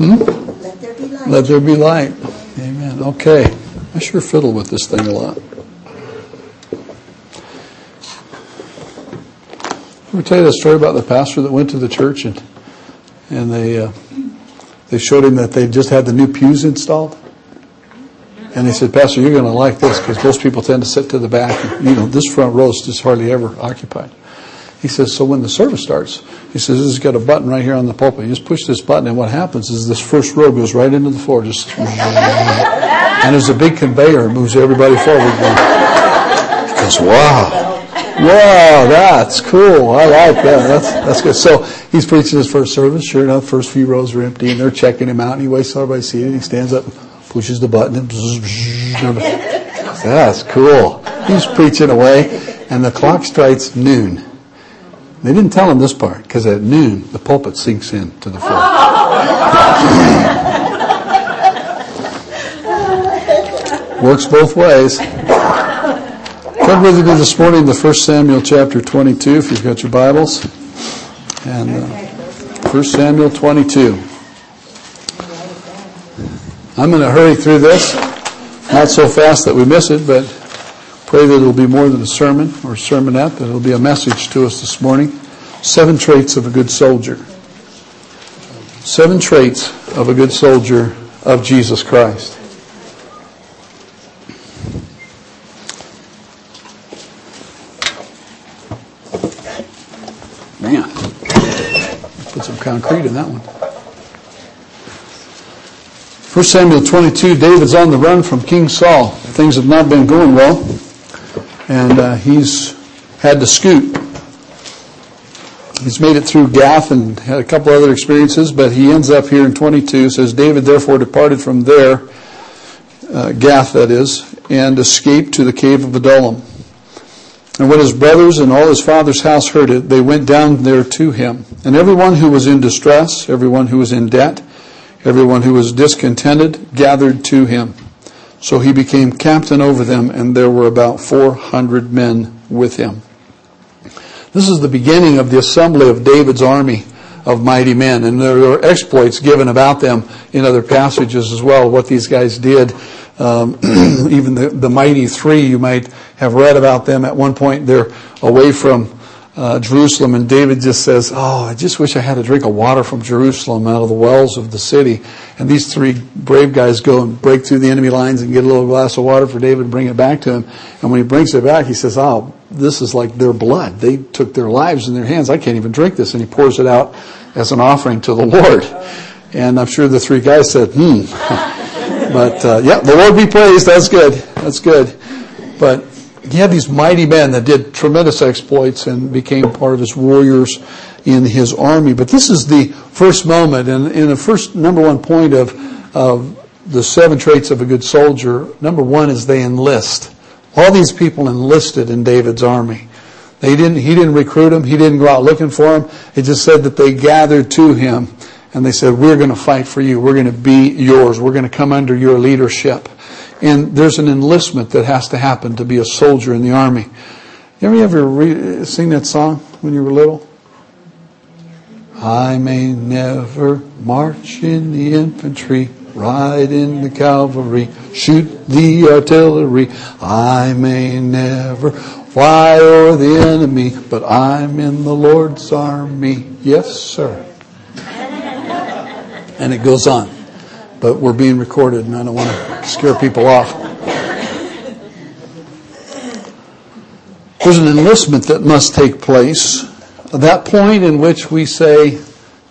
Let there be light. Let there be light. Amen. Okay. I sure fiddle with this thing a lot. Let me tell you the story about the pastor that went to the church and they showed him that they just had the new pews installed. And they said, Pastor, you're going to like this because most people tend to sit to the back. And, you know, this front row is just hardly ever occupied. He says, so when the service starts, he says, this has got a button right here on the pulpit. You just push this button, and what happens is this first row goes right into the floor. Just, and there's a big conveyor. It moves everybody forward. He goes, wow, that's cool. I like that. That's good. So he's preaching his first service. Sure enough, first few rows are empty, and they're checking him out. And he waits till everybody's seated. He stands up. Pushes the button. And that's cool. He's preaching away, and the clock strikes noon. They didn't tell him this part because at noon the pulpit sinks in to the floor. Works both ways. Turn with me this morning to 1 Samuel chapter 22, if you've got your Bibles, and 1 Samuel 22. I'm going to hurry through this, not so fast that we miss it, but pray that it'll be more than a sermon or sermonette, that it'll be a message to us this morning. 7 traits of a good soldier. 7 traits of a good soldier of Jesus Christ. Man, put some concrete in that one. 1 Samuel 22, David's on the run from King Saul. Things have not been going well, and he's had to scoot. He's made it through Gath and had a couple other experiences, but he ends up here in 22. Says, David therefore departed from there, Gath that is, and escaped to the cave of Adullam. And when his brothers and all his father's house heard it, they went down there to him. And everyone who was in distress, everyone who was in debt, everyone who was discontented gathered to him. So he became captain over them, and there were about 400 men with him. This is the beginning of the assembly of David's army of mighty men. And there are exploits given about them in other passages as well, what these guys did. Even the mighty three, you might have read about them. At one point, they're away from Jerusalem, and David just says, I just wish I had a drink of water from Jerusalem out of the wells of the city. And these three brave guys go and break through the enemy lines and get a little glass of water for David and bring it back to him. And when he brings it back, he says, this is like their blood. They took their lives in their hands. I can't even drink this. And he pours it out as an offering to the Lord. And I'm sure the three guys said, But, yeah, the Lord be praised. That's good. That's good. But he had these mighty men that did tremendous exploits and became part of his warriors in his army. But this is the first moment, and in the first number one point of the 7 traits of a good soldier, number one is they enlist. All these people enlisted in David's army. He didn't recruit them. He didn't go out looking for them. It just said that they gathered to him, and they said, we're going to fight for you. We're going to be yours. We're going to come under your leadership. And there's an enlistment that has to happen to be a soldier in the army. You ever sing that song when you were little? I may never march in the infantry, ride in the cavalry, shoot the artillery. I may never fly o'er the enemy, but I'm in the Lord's army. Yes, sir. And it goes on. But we're being recorded, and I don't want to scare people off. There's an enlistment that must take place. That point in which we say,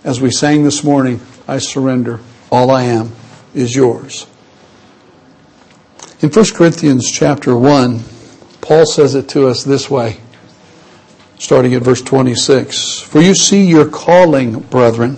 as we sang this morning, I surrender. All I am is yours. In 1 Corinthians chapter 1, Paul says it to us this way, starting at verse 26. For you see your calling, brethren,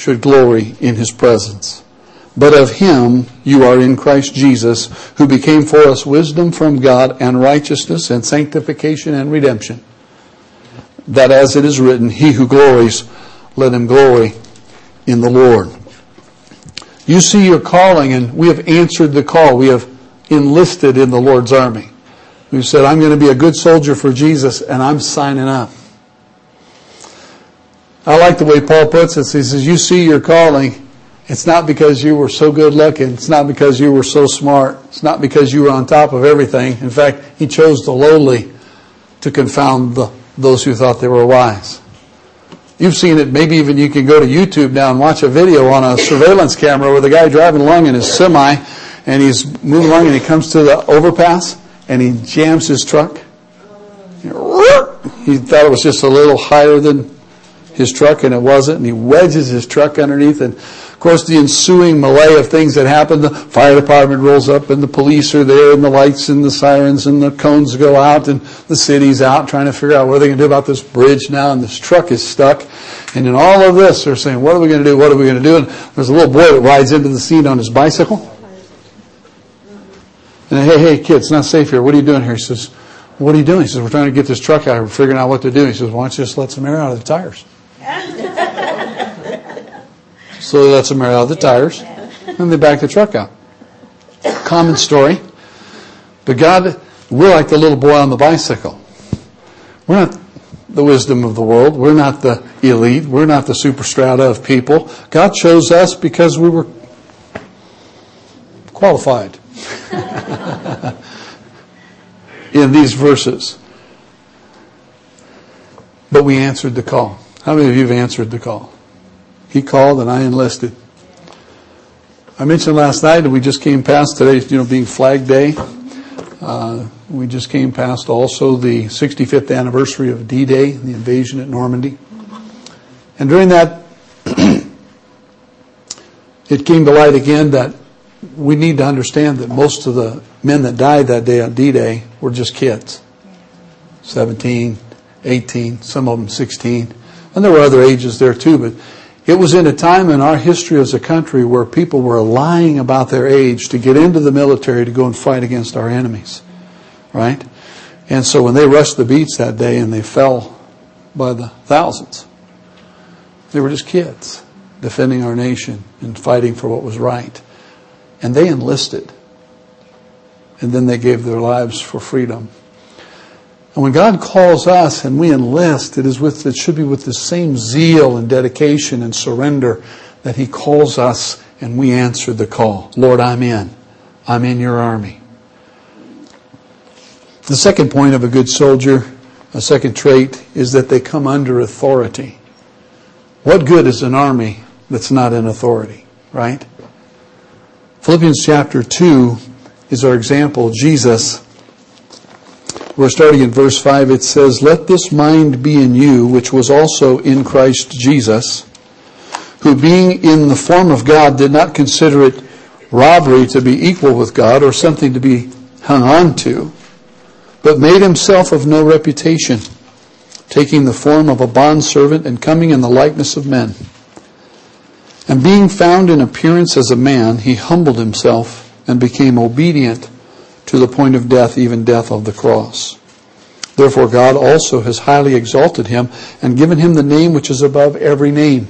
should glory in His presence. But of Him you are in Christ Jesus, who became for us wisdom from God and righteousness and sanctification and redemption. That as it is written, he who glories, let him glory in the Lord. You see your calling, and we have answered the call. We have enlisted in the Lord's army. We've said, I'm going to be a good soldier for Jesus, and I'm signing up. I like the way Paul puts it. He says, you see your calling. It's not because you were so good looking. It's not because you were so smart. It's not because you were on top of everything. In fact, he chose the lowly to confound those who thought they were wise. You've seen it. Maybe even you can go to YouTube now and watch a video on a surveillance camera with a guy driving along in his semi, and he's moving along and he comes to the overpass and he jams his truck. He thought it was just a little higher than his truck, and it wasn't, and he wedges his truck underneath. And of course, the ensuing melee of things that happen, the fire department rolls up, and the police are there, and the lights and the sirens and the cones go out, and the city's out trying to figure out what are they going to do about this bridge now, and this truck is stuck. And in all of this, they're saying, what are we going to do? What are we going to do? And there's a little boy that rides into the scene on his bicycle. And hey, kid, it's not safe here. What are you doing here? He says, what are you doing? He says, we're trying to get this truck out here. We're figuring out what to do. He says, why don't you just let some air out of the tires? So they let some air out of the tires, and they back the truck out. Common story. But God, we're like the little boy on the bicycle. We're not the wisdom of the world. We're not the elite. We're not the super strata of people. God chose us because we were qualified in these verses. But we answered the call. How many of you have answered the call? He called and I enlisted. I mentioned last night that we just came past today, being Flag Day. We just came past also the 65th anniversary of D-Day, the invasion at Normandy. And during that, it came to light again that we need to understand that most of the men that died that day on D-Day were just kids. 17, 18, some of them 16. And there were other ages there too, but it was in a time in our history as a country where people were lying about their age to get into the military to go and fight against our enemies, right? And so when they rushed the beach that day and they fell by the thousands, they were just kids defending our nation and fighting for what was right. And they enlisted. And then they gave their lives for freedom. And when God calls us and we enlist, it should be with the same zeal and dedication and surrender that He calls us and we answer the call. Lord, I'm in. I'm in your army. The second point of a good soldier, a second trait, is that they come under authority. What good is an army that's not in authority, right? Philippians chapter 2 is our example. Jesus, we're starting in verse 5. It says, let this mind be in you, which was also in Christ Jesus, who being in the form of God did not consider it robbery to be equal with God or something to be hung on to, but made himself of no reputation, taking the form of a bondservant and coming in the likeness of men. And being found in appearance as a man, he humbled himself and became obedient to the point of death, even death on the cross. Therefore God also has highly exalted him and given him the name which is above every name,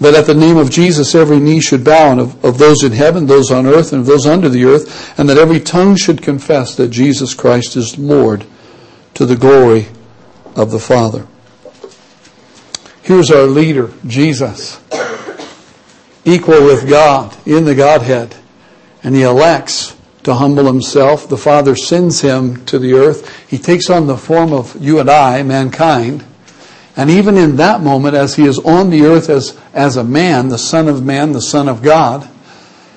that at the name of Jesus every knee should bow, and of those in heaven, those on earth, and of those under the earth, and that every tongue should confess that Jesus Christ is Lord, to the glory of the Father. Here's our leader, Jesus, equal with God in the Godhead, and he elects to humble himself. The Father sends him to the earth. He takes on the form of you and I, mankind. And even in that moment, as he is on the earth as a man, the Son of God,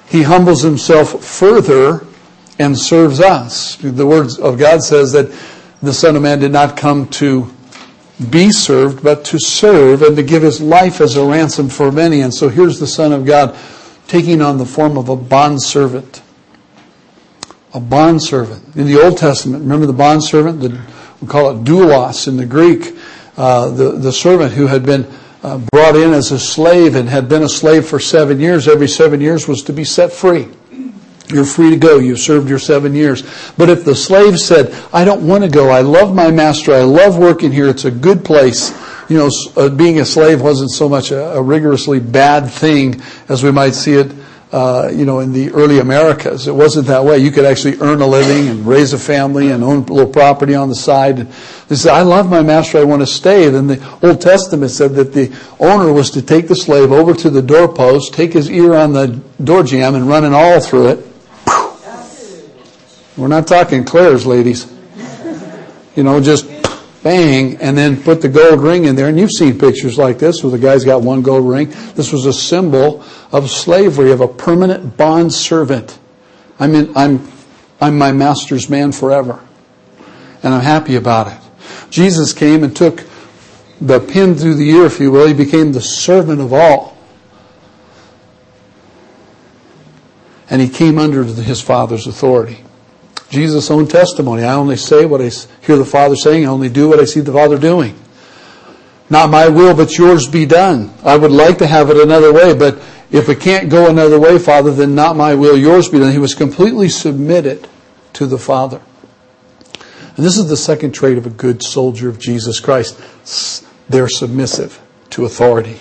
he humbles himself further and serves us. The Word of God says that the Son of Man did not come to be served, but to serve and to give his life as a ransom for many. And so here's the Son of God taking on the form of a bondservant. A bondservant. In the Old Testament, remember the bondservant? We call it doulos in the Greek. The servant who had been brought in as a slave and had been a slave for 7 years, every 7 years was to be set free. You're free to go. You've served your 7 years. But if the slave said, I don't want to go. I love my master. I love working here. It's a good place. You know, being a slave wasn't so much a rigorously bad thing as we might see it, you know, in the early Americas. It wasn't that way. You could actually earn a living and raise a family and own a little property on the side. And they said, I love my master. I want to stay. Then the Old Testament said that the owner was to take the slave over to the doorpost, take his ear on the door jamb and run an awl through it. We're not talking Claire's, ladies. You know, just bang, and then put the gold ring in there. And you've seen pictures like this where the guy's got one gold ring. This was a symbol of slavery, of a permanent bond servant. I'm my master's man forever. And I'm happy about it. Jesus came and took the pin through the ear, if you will. He became the servant of all. And he came under his Father's authority. Jesus' own testimony. I only say what I hear the Father saying. I only do what I see the Father doing. Not my will, but yours be done. I would like to have it another way, but if it can't go another way, Father, then not my will, yours be done. He was completely submitted to the Father. And this is the second trait of a good soldier of Jesus Christ. They're submissive to authority.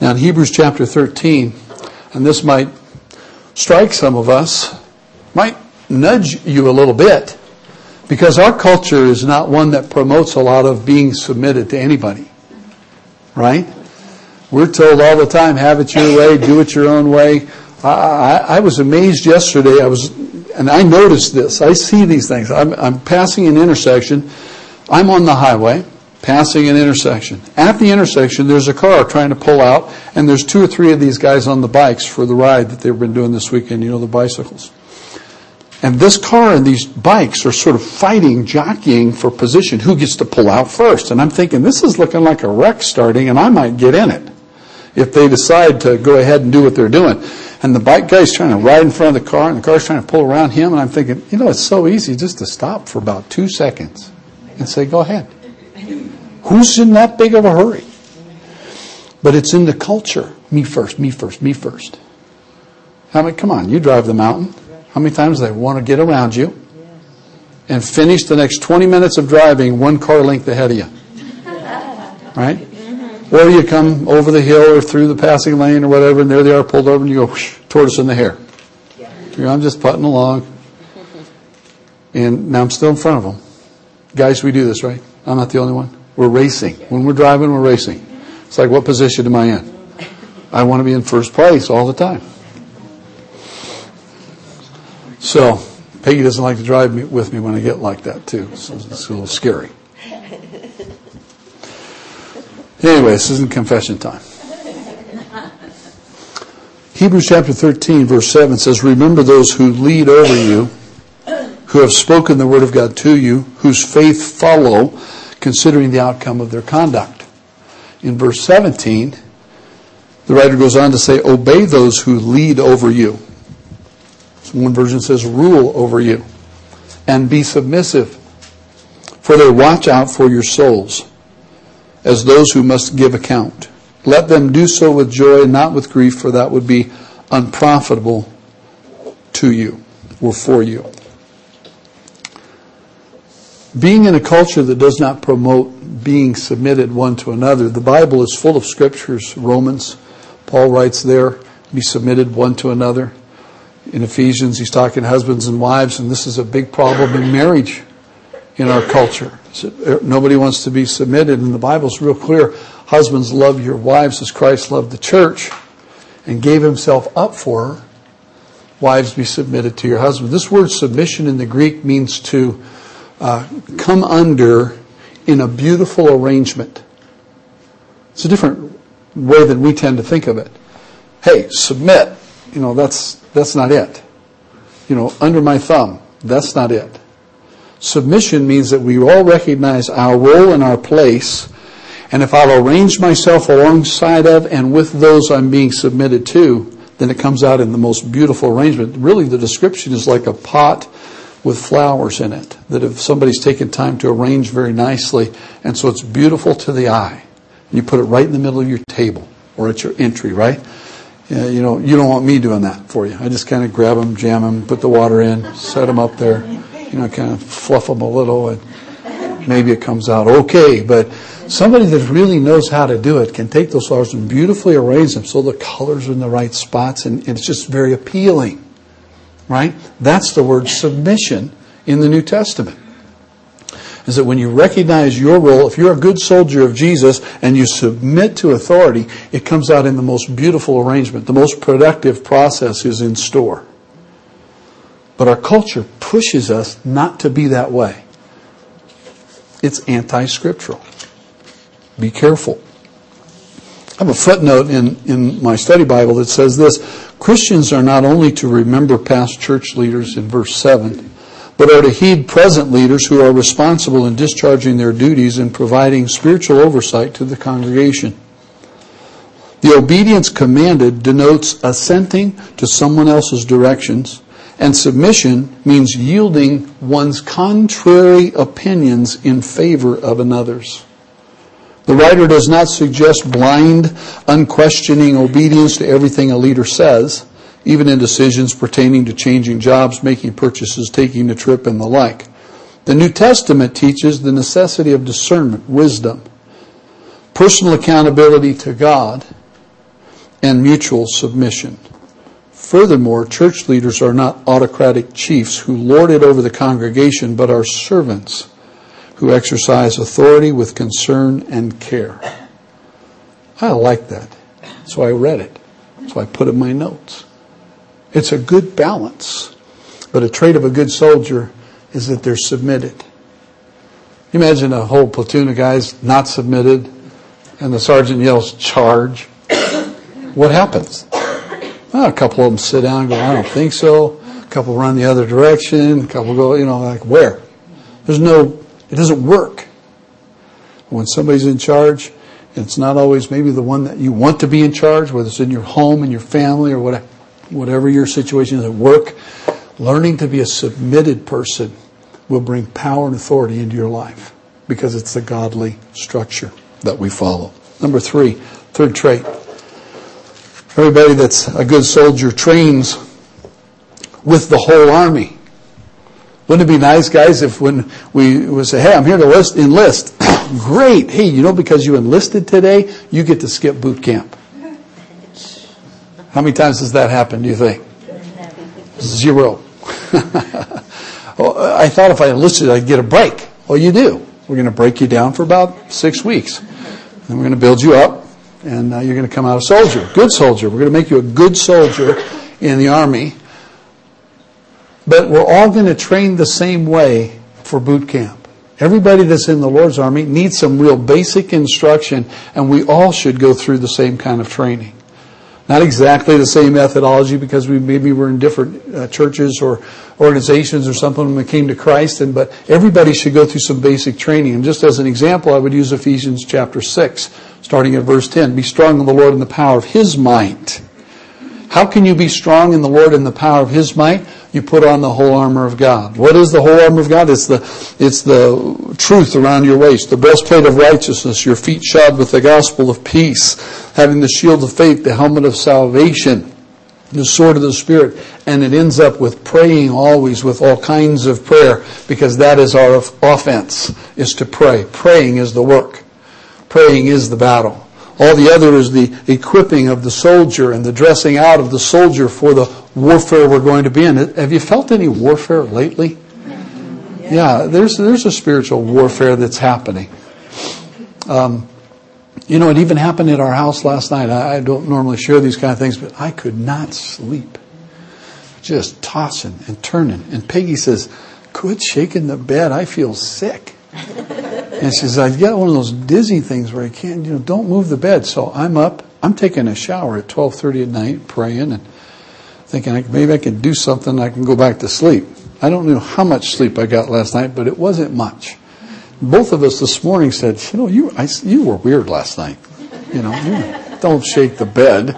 Now in Hebrews chapter 13, and this might strike some of us, might nudge you a little bit, because our culture is not one that promotes a lot of being submitted to anybody, right? We're told all the time, have it your way, do it your own way. I was amazed yesterday. I noticed this. I see these things. I'm passing an intersection. I'm on the highway, passing an intersection. At the intersection, there's a car trying to pull out, and there's 2 or 3 of these guys on the bikes for the ride that they've been doing this weekend, you know, the bicycles. And this car and these bikes are sort of fighting, jockeying for position. Who gets to pull out first? And I'm thinking, this is looking like a wreck starting, and I might get in it if they decide to go ahead and do what they're doing. And the bike guy's trying to ride in front of the car, and the car's trying to pull around him. And I'm thinking, you know, it's so easy just to stop for about 2 seconds and say, go ahead. Who's in that big of a hurry? But it's in the culture. Me first, me first, me first. I mean, come on, you drive the mountain. How many times do they want to get around you and finish the next 20 minutes of driving one car length ahead of you? Right? Or you come over the hill or through the passing lane or whatever, and there they are pulled over, and you go, whoosh, tortoise in the hair. You know, I'm just putting along. And now I'm still in front of them. Guys, we do this, right? I'm not the only one. We're racing. When we're driving, we're racing. It's like, what position am I in? I want to be in first place all the time. So, Peggy doesn't like to drive with me when I get like that, too. So it's a little scary. Anyway, this isn't confession time. Hebrews chapter 13, verse 7 says, Remember those who lead over you, who have spoken the word of God to you, whose faith follow, considering the outcome of their conduct. In verse 17, the writer goes on to say, Obey those who lead over you. One version says, rule over you and be submissive, for they watch out for your souls as those who must give account. Let them do so with joy and not with grief, for that would be unprofitable to you or for you. Being in a culture that does not promote being submitted one to another, the Bible is full of scriptures. Romans, Paul writes there, be submitted one to another. In Ephesians, he's talking husbands and wives, and this is a big problem in marriage in our culture. So nobody wants to be submitted, and the Bible's real clear. Husbands, love your wives as Christ loved the church and gave himself up for her. Wives, be submitted to your husband. This word submission in the Greek means to come under in a beautiful arrangement. It's a different way than we tend to think of it. Hey, submit. You know, that's not it. You know, under my thumb, that's not it. Submission means that we all recognize our role and our place, and if I'll arrange myself alongside of and with those I'm being submitted to, then it comes out in the most beautiful arrangement. Really, the description is like a pot with flowers in it, that if somebody's taken time to arrange very nicely, and so it's beautiful to the eye. You put it right in the middle of your table or at your entry, right? You don't want me doing that for you. I just kind of grab them, jam them, put the water in, set them up there, kind of fluff them a little, and maybe it comes out okay. But somebody that really knows how to do it can take those flowers and beautifully arrange them so the colors are in the right spots, and it's just very appealing, right? That's the word submission in the New Testament. Is that when you recognize your role, if you're a good soldier of Jesus and you submit to authority, it comes out in the most beautiful arrangement. The most productive process is in store. But our culture pushes us not to be that way. It's anti-scriptural. Be careful. I have a footnote in my study Bible that says this: Christians are not only to remember past church leaders in verse 7, but are to heed present leaders who are responsible in discharging their duties and providing spiritual oversight to the congregation. The obedience commanded denotes assenting to someone else's directions, and submission means yielding one's contrary opinions in favor of another's. The writer does not suggest blind, unquestioning obedience to everything a leader says, even in decisions pertaining to changing jobs, making purchases, taking a trip, and the like. The New Testament teaches the necessity of discernment, wisdom, personal accountability to God, and mutual submission. Furthermore, church leaders are not autocratic chiefs who lord it over the congregation, but are servants who exercise authority with concern and care. I like that. So I read it. So I put in my notes. It's a good balance. But a trait of a good soldier is that they're submitted. You imagine a whole platoon of guys not submitted and the sergeant yells, "Charge." What happens? Well, a couple of them sit down and go, "I don't think so." A couple run the other direction. A couple go, like where? It doesn't work. When somebody's in charge, and it's not always maybe the one that you want to be in charge, whether it's in your home and your family or whatever. Whatever your situation is at work, learning to be a submitted person will bring power and authority into your life because it's the godly structure that we follow. Number 3, third trait. Everybody that's a good soldier trains with the whole army. Wouldn't it be nice, guys, if when we would say, "Hey, I'm here to enlist." Great. Hey, because you enlisted today, you get to skip boot camp. How many times has that happened, do you think? 0. I thought if I enlisted, I'd get a break. Well, you do. We're going to break you down for about 6 weeks. Then we're going to build you up, and you're going to come out a soldier, good soldier. We're going to make you a good soldier in the army. But we're all going to train the same way for boot camp. Everybody that's in the Lord's army needs some real basic instruction, and we all should go through the same kind of training. Not exactly the same methodology because maybe we're in different churches or organizations or something when we came to Christ. But everybody should go through some basic training. And just as an example, I would use Ephesians chapter 6, starting at verse 10. Be strong in the Lord and the power of His might. How can you be strong in the Lord and the power of His might? You put on the whole armor of God. What is the whole armor of God? It's the truth around your waist, the breastplate of righteousness, your feet shod with the gospel of peace, having the shield of faith, the helmet of salvation, the sword of the Spirit. And it ends up with praying always with all kinds of prayer, because that is our offense, is to pray. Praying is the work. Praying is the battle. All the other is the equipping of the soldier and the dressing out of the soldier for the warfare we're going to be in. Have you felt any warfare lately? Yeah, there's a spiritual warfare that's happening. It even happened at our house last night. I don't normally share these kind of things, but I could not sleep. Just tossing and turning. And Peggy says, "Quit shaking the bed. I feel sick." And she says, "I've got one of those dizzy things where I can't, don't move the bed." So I'm up. I'm taking a shower at 12:30 at night, praying and thinking maybe I can do something. I can go back to sleep. I don't know how much sleep I got last night, but it wasn't much. Both of us this morning said, you were weird last night. You don't shake the bed.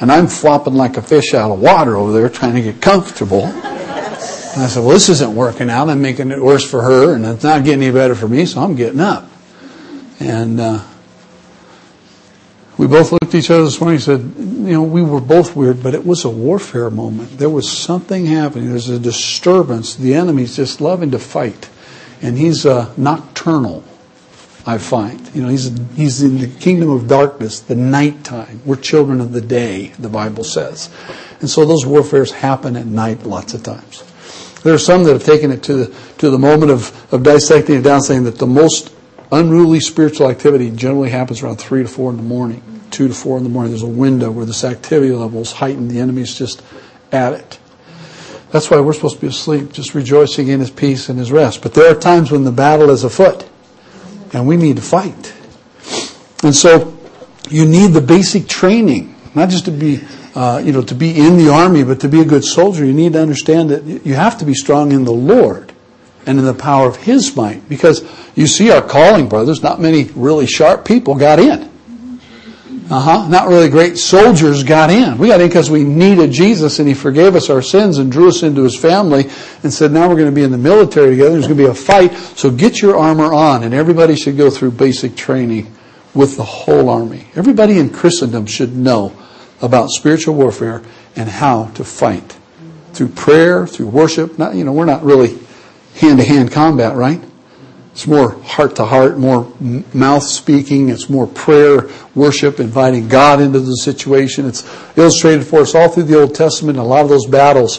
And I'm flopping like a fish out of water over there trying to get comfortable. And I said, "Well, this isn't working out. I'm making it worse for her, and it's not getting any better for me, so I'm getting up." And We both looked at each other this morning and said, you know, we were both weird, but it was a warfare moment. There was something happening. There's a disturbance. The enemy's just loving to fight. And he's nocturnal, I find. You know, he's in the kingdom of darkness, the nighttime. We're children of the day, the Bible says. And so those warfares happen at night lots of times. There are some that have taken it to the moment of dissecting it down, saying that the most unruly spiritual activity generally happens around 3 to 4 in the morning, 2 to 4 in the morning. There's a window where this activity level is heightened. The enemy's just at it. That's why we're supposed to be asleep, just rejoicing in his peace and his rest. But there are times when the battle is afoot, and we need to fight. And so you need the basic training, not just to be to be in the army, but to be a good soldier. You need to understand that you have to be strong in the Lord and in the power of his might. Because you see our calling, brothers, not many really sharp people got in. Not really great soldiers got in. We got in because we needed Jesus, and he forgave us our sins and drew us into his family and said, now we're going to be in the military together. There's going to be a fight. So get your armor on. And everybody should go through basic training with the whole army. Everybody in Christendom should know about spiritual warfare and how to fight through prayer, through worship. Not, we're not really hand-to-hand combat, right? It's more heart-to-heart, more mouth speaking. It's more prayer, worship, inviting God into the situation. It's illustrated for us all through the Old Testament. A lot of those battles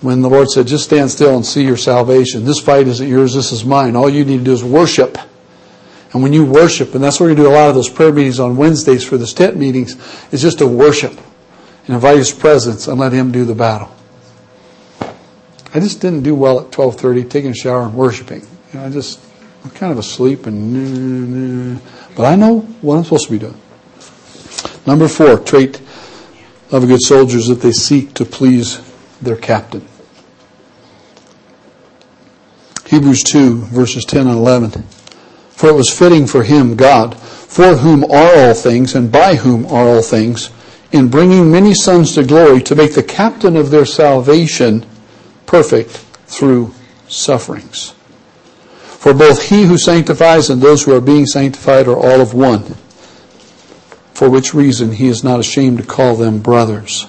when the Lord said, just stand still and see your salvation. This fight isn't yours, this is mine. All you need to do is worship. And when you worship, and that's what we do a lot of those prayer meetings on Wednesdays for the tent meetings, is just to worship and invite his presence and let him do the battle. I just didn't do well at 12:30, taking a shower and worshiping. I'm kind of asleep, but I know what I'm supposed to be doing. Number 4, trait of a good soldier is that they seek to please their captain. Hebrews 2, verses 10 and 11. For it was fitting for him, God, for whom are all things and by whom are all things, in bringing many sons to glory, to make the captain of their salvation perfect through sufferings. For both he who sanctifies and those who are being sanctified are all of one, for which reason he is not ashamed to call them brothers.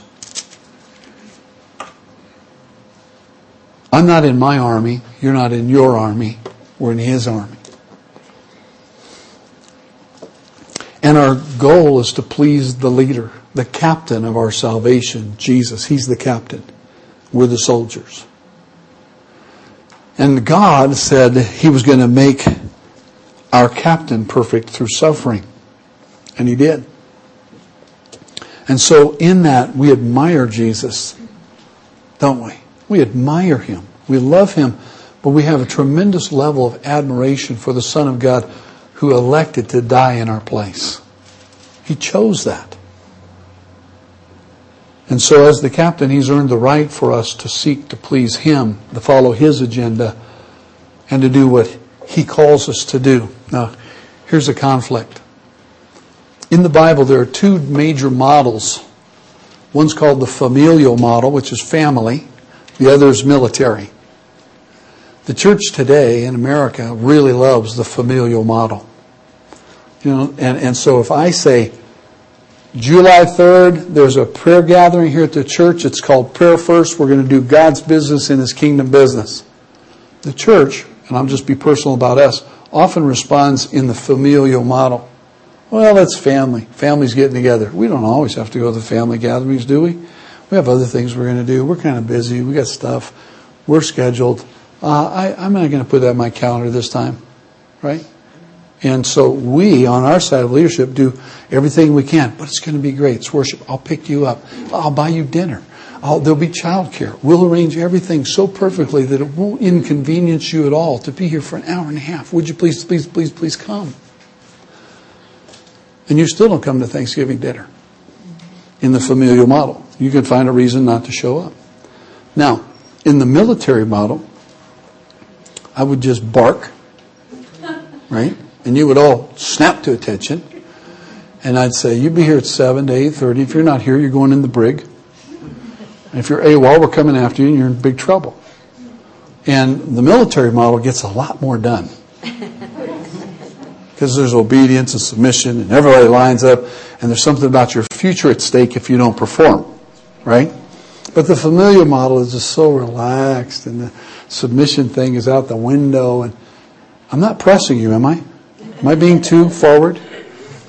I'm not in my army. You're not in your army. We're in his army. And our goal is to please the leader, the captain of our salvation, Jesus. He's the captain. We're the soldiers. And God said he was going to make our captain perfect through suffering. And he did. And so in that, we admire Jesus, don't we? We admire him. We love him. But we have a tremendous level of admiration for the Son of God, who elected to die in our place. He chose that. And so as the captain, he's earned the right for us to seek to please him, to follow his agenda, and to do what he calls us to do. Now, here's a conflict. In the Bible, there are two major models. One's called the familial model, which is family. The other is military. The church today in America really loves the familial model. And so if I say, July 3rd, there's a prayer gathering here at the church. It's called Prayer First. We're going to do God's business in his kingdom business. The church, and I'll just be personal about us, often responds in the familial model. Well, that's family. Family's getting together. We don't always have to go to the family gatherings, do we? We have other things we're going to do. We're kind of busy. We got stuff. We're scheduled. I'm not going to put that in my calendar this time, right? And so we, on our side of leadership, do everything we can. But it's going to be great. It's worship. I'll pick you up. I'll buy you dinner. There'll be childcare. We'll arrange everything so perfectly that it won't inconvenience you at all to be here for an hour and a half. Would you please, please, please, please come? And you still don't come to Thanksgiving dinner in the familial model. You can find a reason not to show up. Now, in the military model, I would just bark, right? And you would all snap to attention. And I'd say, you'd be here at 7 to 8:30. If you're not here, you're going in the brig. And if you're AWOL, we're coming after you and you're in big trouble. And the military model gets a lot more done. Because there's obedience and submission and everybody lines up. and there's something about your future at stake if you don't perform, right? But the familial model is just so relaxed, and the submission thing is out the window. And I'm not pressing you, am I? Am I being too forward?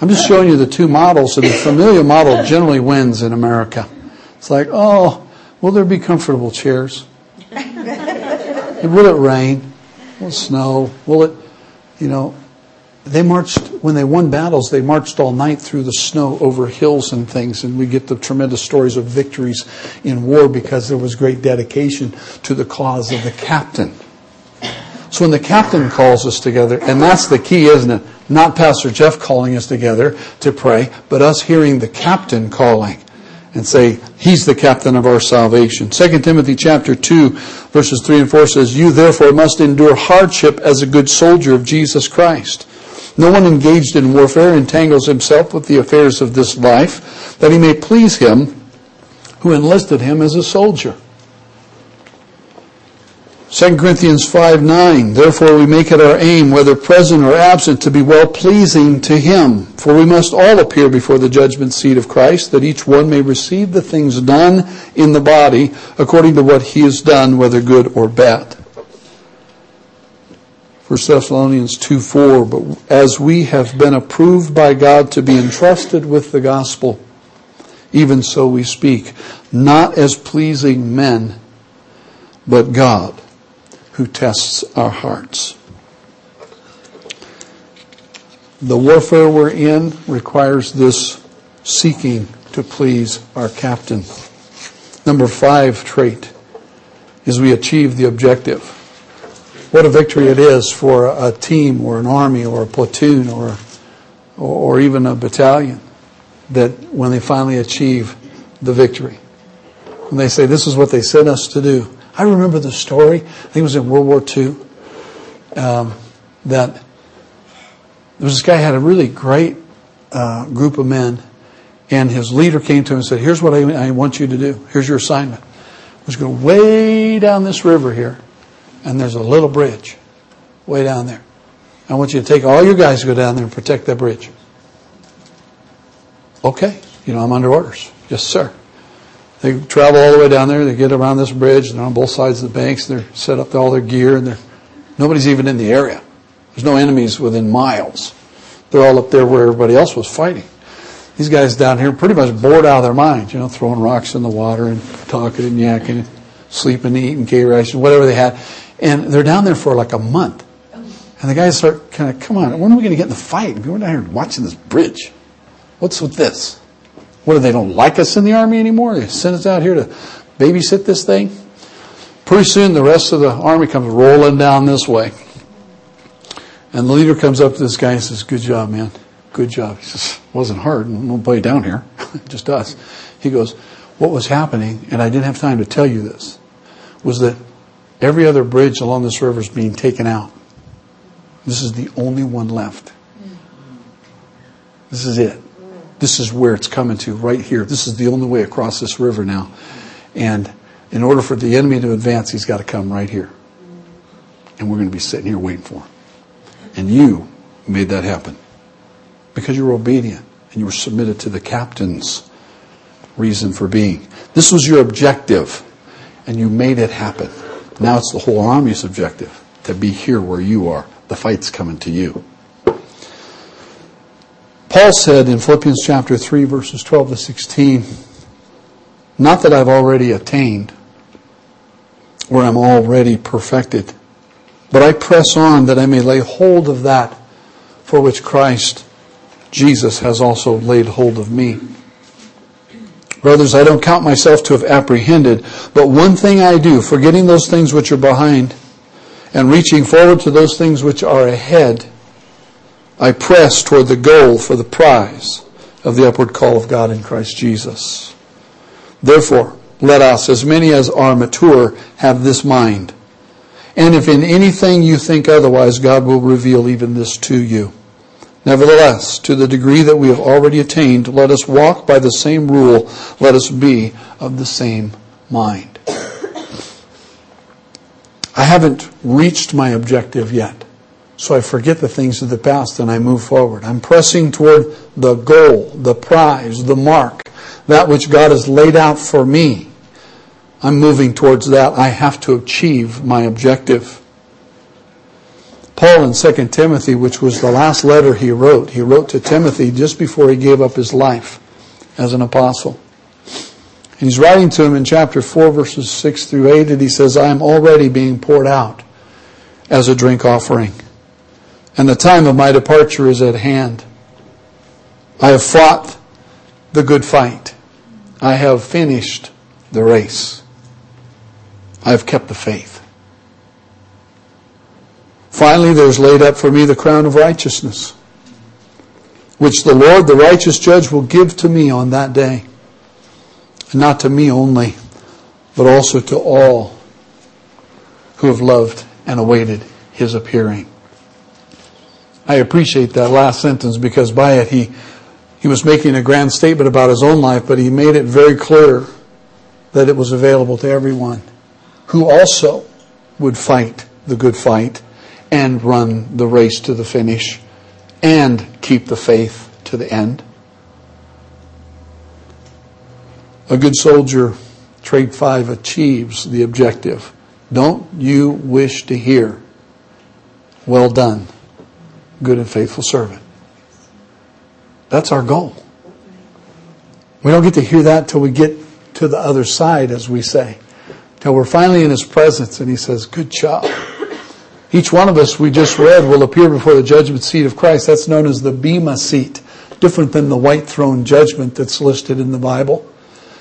I'm just showing you the two models, and the familial model generally wins in America. It's like, oh, will there be comfortable chairs? Will it rain? Will it snow? Will it, you know, they marched, when they won battles, they marched all night through the snow over hills and things, and we get the tremendous stories of victories in war because there was great dedication to the cause of the captain. So when the captain calls us together, and that's the key, isn't it? Not Pastor Jeff calling us together to pray, but us hearing the captain calling and say, he's the captain of our salvation. 2 Timothy chapter 2, verses 3 and 4 says, you therefore must endure hardship as a good soldier of Jesus Christ. No one engaged in warfare entangles himself with the affairs of this life, that he may please him who enlisted him as a soldier. 2 Corinthians 5:9, therefore we make it our aim, whether present or absent, to be well-pleasing to him. For we must all appear before the judgment seat of Christ, that each one may receive the things done in the body according to what he has done, whether good or bad. 1 Thessalonians 2:4, but as we have been approved by God to be entrusted with the gospel, even so we speak, not as pleasing men, but God, who tests our hearts. The warfare we're in requires this seeking to please our captain. Number 5 trait is we achieve the objective. What a victory it is for a team or an army or a platoon or even a battalion that when they finally achieve the victory. When they say, this is what they sent us to do. I remember the story, I think it was in World War II, that there was this guy who had a really great group of men, and his leader came to him and said, here's what I want you to do. Here's your assignment. I was going way down this river here. And there's a little bridge way down there. I want you to take all your guys to go down there and protect that bridge. Okay. You know, I'm under orders. Yes, sir. They travel all the way down there. They get around this bridge. They're on both sides of the banks. They're set up all their gear. And nobody's even in the area. There's no enemies within miles. They're all up there where everybody else was fighting. These guys down here pretty much bored out of their minds. You know, throwing rocks in the water and talking and yakking and sleeping and eating K-rations, whatever they had. And they're down there for like a month. And the guys start kind of, come on, when are we going to get in the fight? We're down here watching this bridge. What's with this? What, they don't like us in the army anymore? They send us out here to babysit this thing? Pretty soon the rest of the army comes rolling down this way. And the leader comes up to this guy and says, good job, man. Good job. He says, wasn't hard. Nobody down here. Just us. He goes, what was happening, and I didn't have time to tell you this, was that every other bridge along this river is being taken out. This is the only one left. This is it. This is where it's coming to, right here. This is the only way across this river now. And in order for the enemy to advance, he's got to come right here. And we're going to be sitting here waiting for him. And you made that happen. Because you were obedient and you were submitted to the captain's reason for being. This was your objective, and you made it happen. Now it's the whole army's objective to be here where you are. The fight's coming to you. Paul said in Philippians chapter 3, verses 12 to 16, not that I've already attained or I'm already perfected, but I press on that I may lay hold of that for which Christ Jesus has also laid hold of me. Brothers, I don't count myself to have apprehended, but one thing I do, forgetting those things which are behind and reaching forward to those things which are ahead, I press toward the goal for the prize of the upward call of God in Christ Jesus. Therefore, let us, as many as are mature, have this mind. And if in anything you think otherwise, God will reveal even this to you. Nevertheless, to the degree that we have already attained, let us walk by the same rule. Let us be of the same mind. I haven't reached my objective yet. So I forget the things of the past and I move forward. I'm pressing toward the goal, the prize, the mark, that which God has laid out for me. I'm moving towards that. I have to achieve my objective. Paul in 2 Timothy, which was the last letter he wrote to Timothy just before he gave up his life as an apostle. And he's writing to him in chapter 4, verses 6 through 8, and he says, I am already being poured out as a drink offering, and the time of my departure is at hand. I have fought the good fight. I have finished the race. I have kept the faith. Finally, there is laid up for me the crown of righteousness, which the Lord, the righteous judge, will give to me on that day. And not to me only, but also to all who have loved and awaited His appearing. I appreciate that last sentence because by it he was making a grand statement about his own life, but he made it very clear that it was available to everyone who also would fight the good fight and run the race to the finish and keep the faith to the end. A good soldier, trait 5, achieves the objective. Don't you wish to hear, well done, good and faithful servant? That's our goal. We don't get to hear that till we get to the other side, as we say. Till we're finally in His presence and He says, good job. Each one of us, we just read, will appear before the judgment seat of Christ. That's known as the Bema seat. Different than the white throne judgment that's listed in the Bible.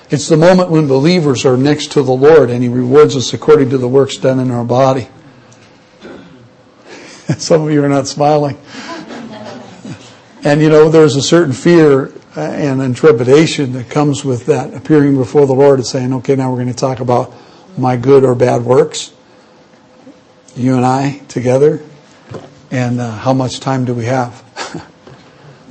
It's the moment when believers are next to the Lord and He rewards us according to the works done in our body. Some of you are not smiling. And you know, there's a certain fear and trepidation that comes with that appearing before the Lord and saying, okay, now we're going to talk about my good or bad works, you and I together, and how much time do we have?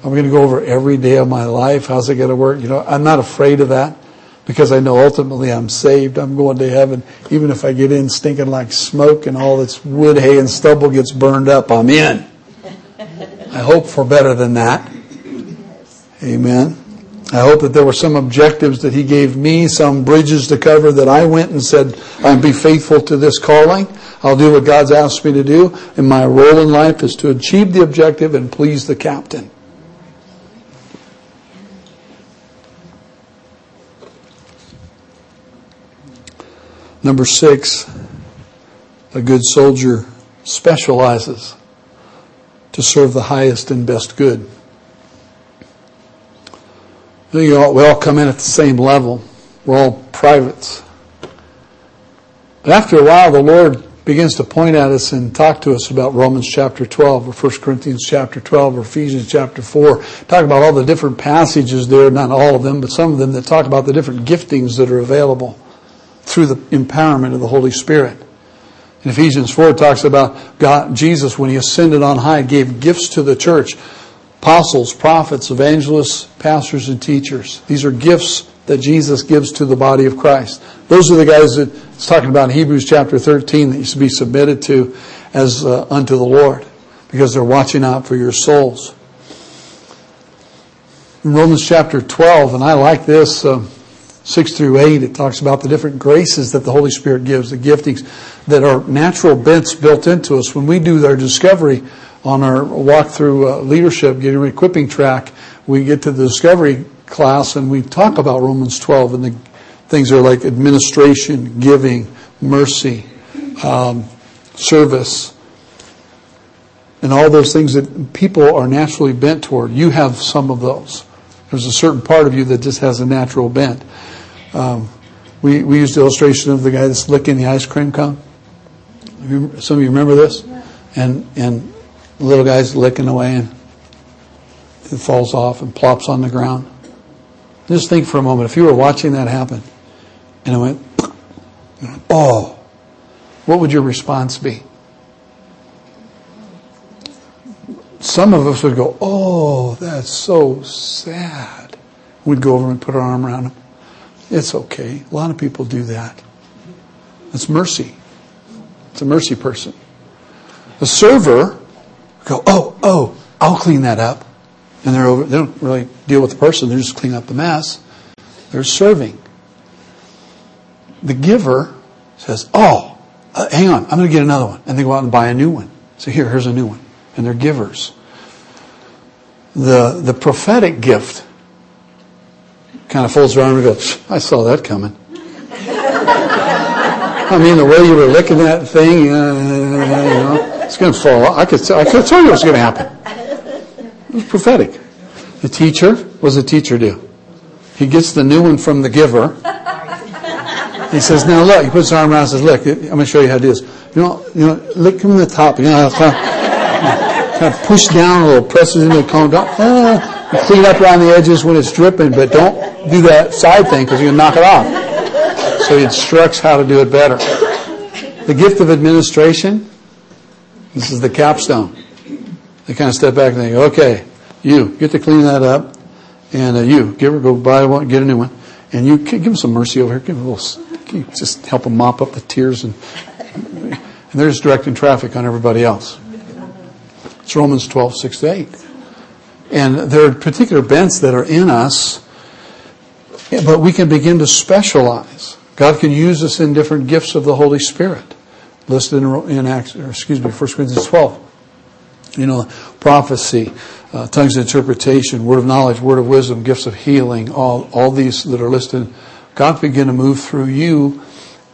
I'm going to go over every day of my life. How's it going to work? You know, I'm not afraid of that because I know ultimately I'm saved. I'm going to heaven. Even if I get in stinking like smoke and all this wood, hay, and stubble gets burned up, I'm in. I hope for better than that. Amen. I hope that there were some objectives that He gave me, some bridges to cover that I went and said, I'll be faithful to this calling. I'll do what God's asked me to do. And my role in life is to achieve the objective and please the captain. Number 6, a good soldier specializes to serve the highest and best good. We all come in at the same level. We're all privates. But after a while, the Lord begins to point at us and talk to us about Romans chapter 12 or 1 Corinthians chapter 12 or Ephesians chapter 4. Talk about all the different passages there, not all of them, but some of them that talk about the different giftings that are available through the empowerment of the Holy Spirit. In Ephesians 4, it talks about God, Jesus, when He ascended on high, gave gifts to the church. Apostles, prophets, evangelists, pastors, and teachers. These are gifts that Jesus gives to the body of Christ. Those are the guys that it's talking about in Hebrews chapter 13 that you should be submitted to as unto the Lord, because they're watching out for your souls. In Romans chapter 12, and I like this, 6 through 8, it talks about the different graces that the Holy Spirit gives, the giftings that are natural bents built into us. When we do our discovery on our walk through leadership, getting an equipping track, we get to the discovery class and we talk about Romans 12 and the things are like administration, giving, mercy, service, and all those things that people are naturally bent toward. You have some of those. There's a certain part of you that just has a natural bent. We used the illustration of the guy that's licking the ice cream cone. Some of you remember this? And the little guy's licking away and it falls off and plops on the ground. Just think for a moment, if you were watching that happen and it went, oh, what would your response be? Some of us would go, oh, that's so sad. We'd go over and put our arm around them. It's okay. A lot of people do that. That's mercy. It's a mercy person. The server go, oh, I'll clean that up. And they're over, they don't really deal with the person. They're just cleaning up the mess. They're serving. The giver says, oh, hang on, I'm going to get another one. And they go out and buy a new one. So here's a new one. And they're givers. The prophetic gift kind of folds around and goes, I saw that coming. I mean, the way you were licking that thing, it's going to fall off. I could tell you what's going to happen. It was prophetic. The teacher, what does the teacher do? He gets the new one from the giver. He says, now look, he puts his arm around and says, look, I'm going to show you how to do this. You know, lick him in the top. You know, kind of push down a little, press it into the cone. Clean up around the edges when it's dripping, but don't do that side thing because you can knock it off. So he instructs how to do it better. The gift of administration, this is the capstone. They kind of step back and they go, okay, you get to clean that up, and you go buy one, get a new one, and you give them some mercy over here. Give them a little, just help them mop up the tears, and they're just directing traffic on everybody else. It's Romans 12:6-8. And there are particular bents that are in us, but we can begin to specialize. God can use us in different gifts of the Holy Spirit, listed in 1 Corinthians 12. You know, prophecy, tongues of interpretation, word of knowledge, word of wisdom, gifts of healing, all these that are listed. God begin to move through you.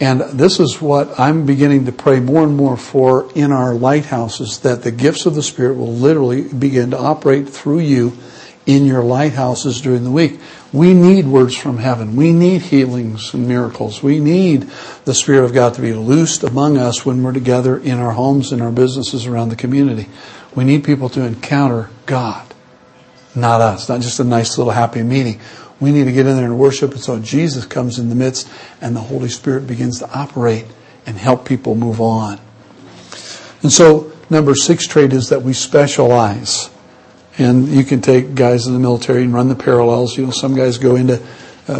And this is what I'm beginning to pray more and more for in our lighthouses, that the gifts of the Spirit will literally begin to operate through you in your lighthouses during the week. We need words from heaven. We need healings and miracles. We need the Spirit of God to be loosed among us when we're together in our homes, in our businesses, around the community. We need people to encounter God, not us, not just a nice little happy meeting. We need to get in there and worship. And so Jesus comes in the midst and the Holy Spirit begins to operate and help people move on. And so number 6 trait is that we specialize. And you can take guys in the military and run the parallels. You know, some guys go into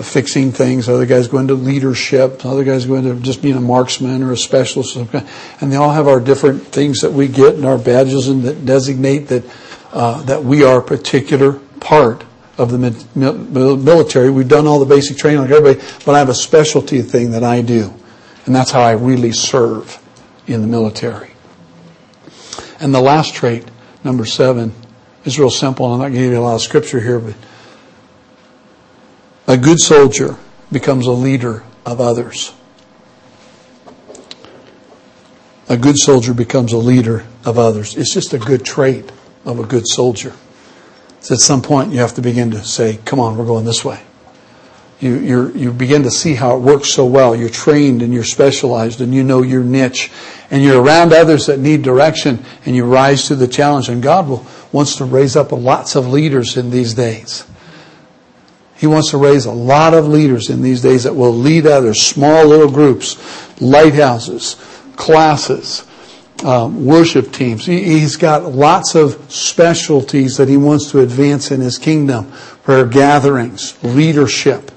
fixing things. Other guys go into leadership. Other guys go into just being a marksman or a specialist. And they all have our different things that we get and our badges and that designate that we are a particular part of the military. We've done all the basic training like everybody, but I have a specialty thing that I do. And that's how I really serve in the military. And the last trait, number 7, is real simple. I'm not going to give you a lot of scripture here, but a good soldier becomes a leader of others. A good soldier becomes a leader of others. It's just a good trait of a good soldier. So at some point you have to begin to say, come on, we're going this way. You begin to see how it works so well. You're trained and you're specialized and you know your niche. And you're around others that need direction and you rise to the challenge. And God wants to raise up lots of leaders in these days. He wants to raise a lot of leaders in these days that will lead others, small little groups, lighthouses, classes, worship teams. He's got lots of specialties that he wants to advance in his kingdom. Prayer gatherings, leadership.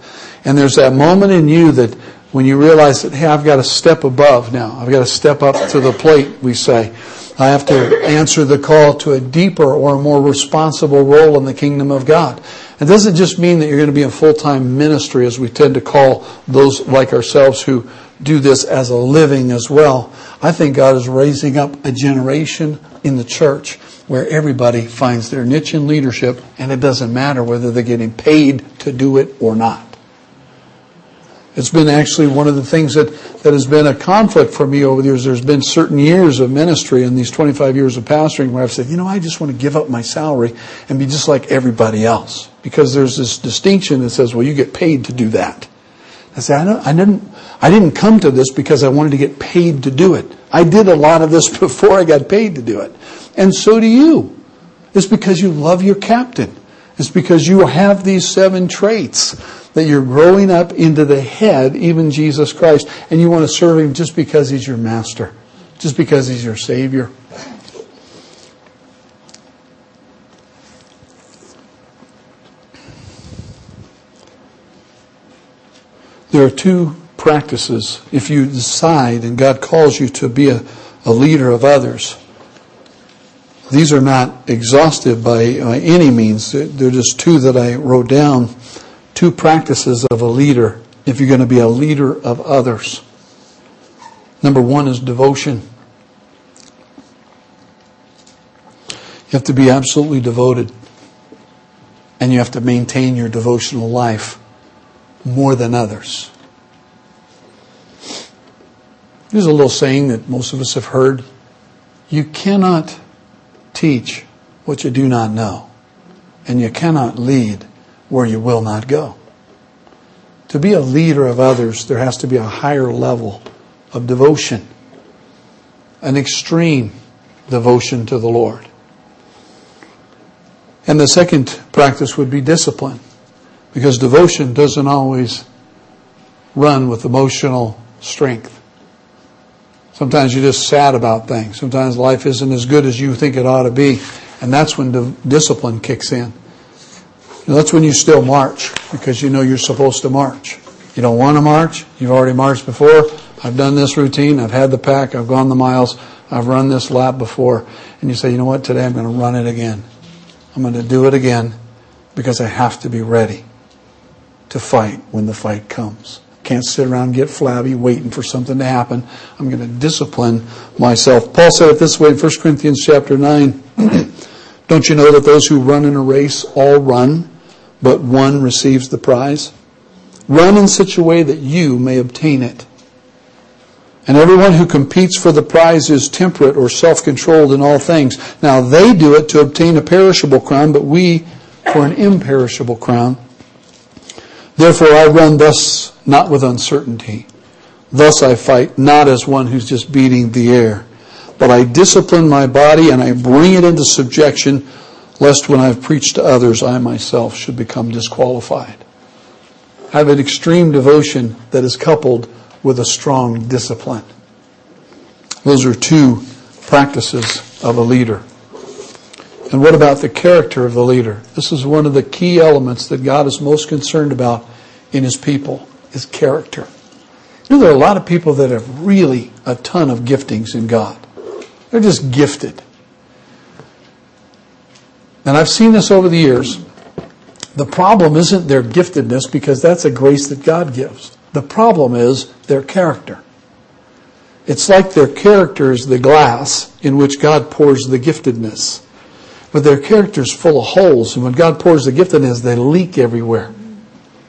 And there's that moment in you that when you realize that, hey, I've got to step above now. I've got to step up to the plate, we say. I have to answer the call to a deeper or a more responsible role in the kingdom of God. It doesn't just mean that you're going to be in full-time ministry, as we tend to call those like ourselves who do this as a living as well. I think God is raising up a generation in the church where everybody finds their niche in leadership, and it doesn't matter whether they're getting paid to do it or not. It's been actually one of the things that has been a conflict for me over the years. There's been certain years of ministry and these 25 years of pastoring where I've said, you know, I just want to give up my salary and be just like everybody else. Because there's this distinction that says, well, you get paid to do that. I said, I didn't come to this because I wanted to get paid to do it. I did a lot of this before I got paid to do it. And so do you. It's because you love your captain. It's because you have these 7 traits that you're growing up into the head, even Jesus Christ, and you want to serve him just because he's your master, just because he's your Savior. There are 2 practices. If you decide and God calls you to be a leader of others, These are not exhaustive by any means. They're just two that I wrote down. Two practices of a leader, if you're going to be a leader of others. Number one is devotion. You have to be absolutely devoted. And you have to maintain your devotional life more than others. There's a little saying that most of us have heard. You cannot teach what you do not know. And you cannot lead where you will not go. To be a leader of others, there has to be a higher level of devotion. An extreme devotion to the Lord. And the second practice would be discipline. Because devotion doesn't always run with emotional strength. Sometimes you're just sad about things. Sometimes life isn't as good as you think it ought to be. And that's when discipline kicks in. And that's when you still march. Because you know you're supposed to march. You don't want to march. You've already marched before. I've done this routine. I've had the pack. I've gone the miles. I've run this lap before. And you say, you know what? Today I'm going to run it again. I'm going to do it again because I have to be ready to fight when the fight comes. Can't sit around and get flabby waiting for something to happen. I'm going to discipline myself. Paul said it this way in 1 Corinthians chapter 9. Don't you know that those who run in a race all run, but one receives the prize? Run in such a way that you may obtain it. And everyone who competes for the prize is temperate or self-controlled in all things. Now they do it to obtain a perishable crown, but we for an imperishable crown. Therefore I run thus, not with uncertainty. Thus I fight, not as one who's just beating the air. But I discipline my body and I bring it into subjection, lest when I've preached to others, I myself should become disqualified. I have an extreme devotion that is coupled with a strong discipline. Those are two practices of a leader. And what about the character of the leader? This is one of the key elements that God is most concerned about in His people, is character. You know, there are a lot of people that have really a ton of giftings in God. They're just gifted. And I've seen this over the years. The problem isn't their giftedness, because that's a grace that God gives. The problem is their character. It's like their character is the glass in which God pours the giftedness. But their character is full of holes. And when God pours the giftedness, they leak everywhere.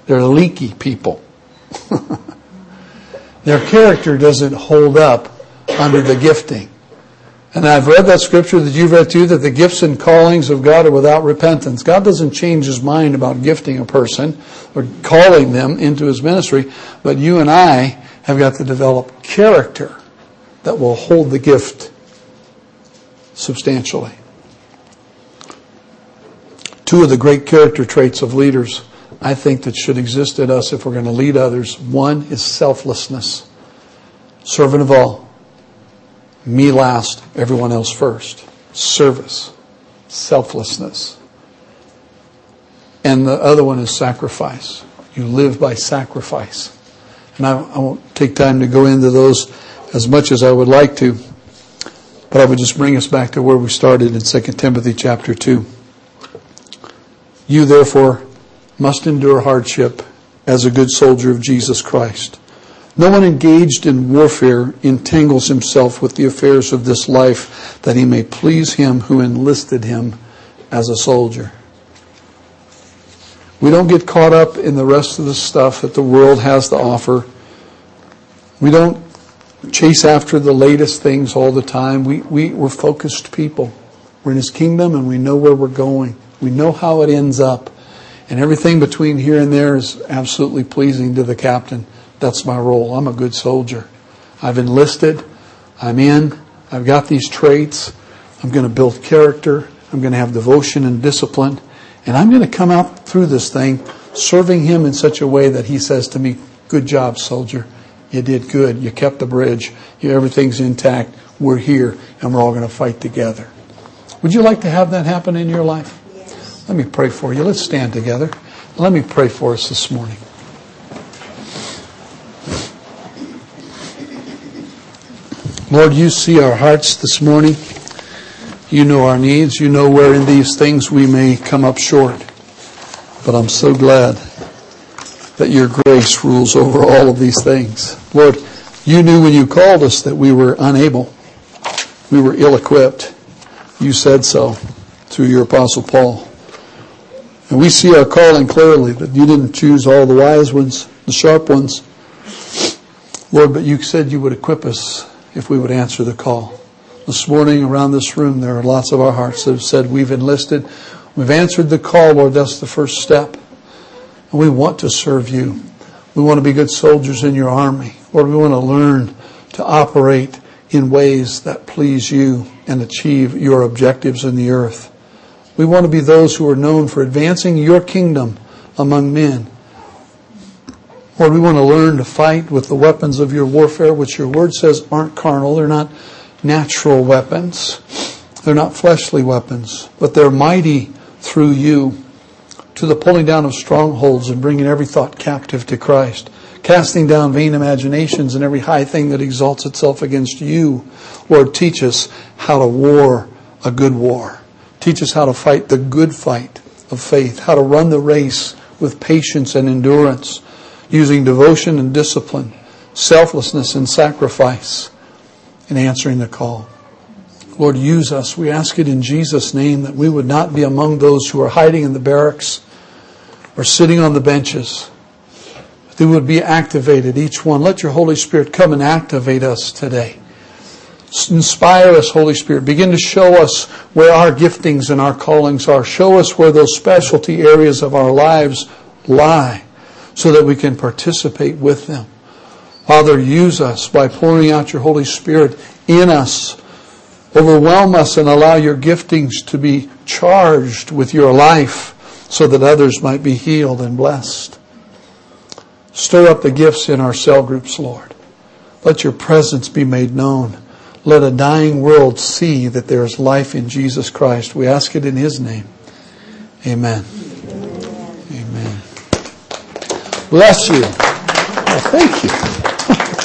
They're leaky people. Their character doesn't hold up under the gifting. And I've read that scripture that you've read too, that the gifts and callings of God are without repentance. God doesn't change His mind about gifting a person or calling them into His ministry. But you and I have got to develop character that will hold the gift substantially. Two of the great character traits of leaders, I think, that should exist in us if we're going to lead others. One is selflessness. Servant of all. Me last, everyone else first. Service. Selflessness. And the other one is sacrifice. You live by sacrifice. And I won't take time to go into those as much as I would like to. But I would just bring us back to where we started in 2 Timothy chapter 2. You therefore must endure hardship as a good soldier of Jesus Christ. No one engaged in warfare entangles himself with the affairs of this life, that he may please Him who enlisted him as a soldier. We don't get caught up in the rest of the stuff that the world has to offer. We don't chase after the latest things all the time. We're focused people. We're in His kingdom and we know where we're going. We know how it ends up. And everything between here and there is absolutely pleasing to the captain. That's my role. I'm a good soldier. I've enlisted. I'm in. I've got these traits. I'm going to build character. I'm going to have devotion and discipline. And I'm going to come out through this thing serving Him in such a way that He says to me, good job, soldier. You did good. You kept the bridge. Everything's intact. We're here. And we're all going to fight together. Would you like to have that happen in your life? Yes. Let me pray for you. Let's stand together. Let me pray for us this morning. Lord, You see our hearts this morning. You know our needs. You know where in these things we may come up short. But I'm so glad that your grace rules over all of these things. Lord, you knew when you called us that we were unable. We were ill-equipped. You said so through your Apostle Paul. And we see our calling clearly, that you didn't choose all the wise ones, the sharp ones. Lord, but you said you would equip us if we would answer the call. This morning around this room, there are lots of our hearts that have said we've enlisted. We've answered the call, Lord. That's the first step. And we want to serve you. We want to be good soldiers in your army. Lord, we want to learn to operate in ways that please you and achieve your objectives in the earth. We want to be those who are known for advancing your kingdom among men. Lord, we want to learn to fight with the weapons of your warfare, which your word says aren't carnal. They're not natural weapons. They're not fleshly weapons, but they're mighty through you to the pulling down of strongholds and bringing every thought captive to Christ, casting down vain imaginations and every high thing that exalts itself against you. Lord, teach us how to war a good war. Teach us how to fight the good fight of faith, how to run the race with patience and endurance, using devotion and discipline, selflessness and sacrifice, and answering the call. Lord, use us. We ask it in Jesus' name, that we would not be among those who are hiding in the barracks or sitting on the benches. But we would be activated, each one. Let your Holy Spirit come and activate us today. Inspire us, Holy Spirit. Begin to show us where our giftings and our callings are. Show us where those specialty areas of our lives lie, so that we can participate with them. Father, use us by pouring out your Holy Spirit in us. Overwhelm us and allow your giftings to be charged with your life, so that others might be healed and blessed. Stir up the gifts in our cell groups, Lord. Let your presence be made known. Let a dying world see that there is life in Jesus Christ. We ask it in his name. Amen. Bless you. Well, thank you.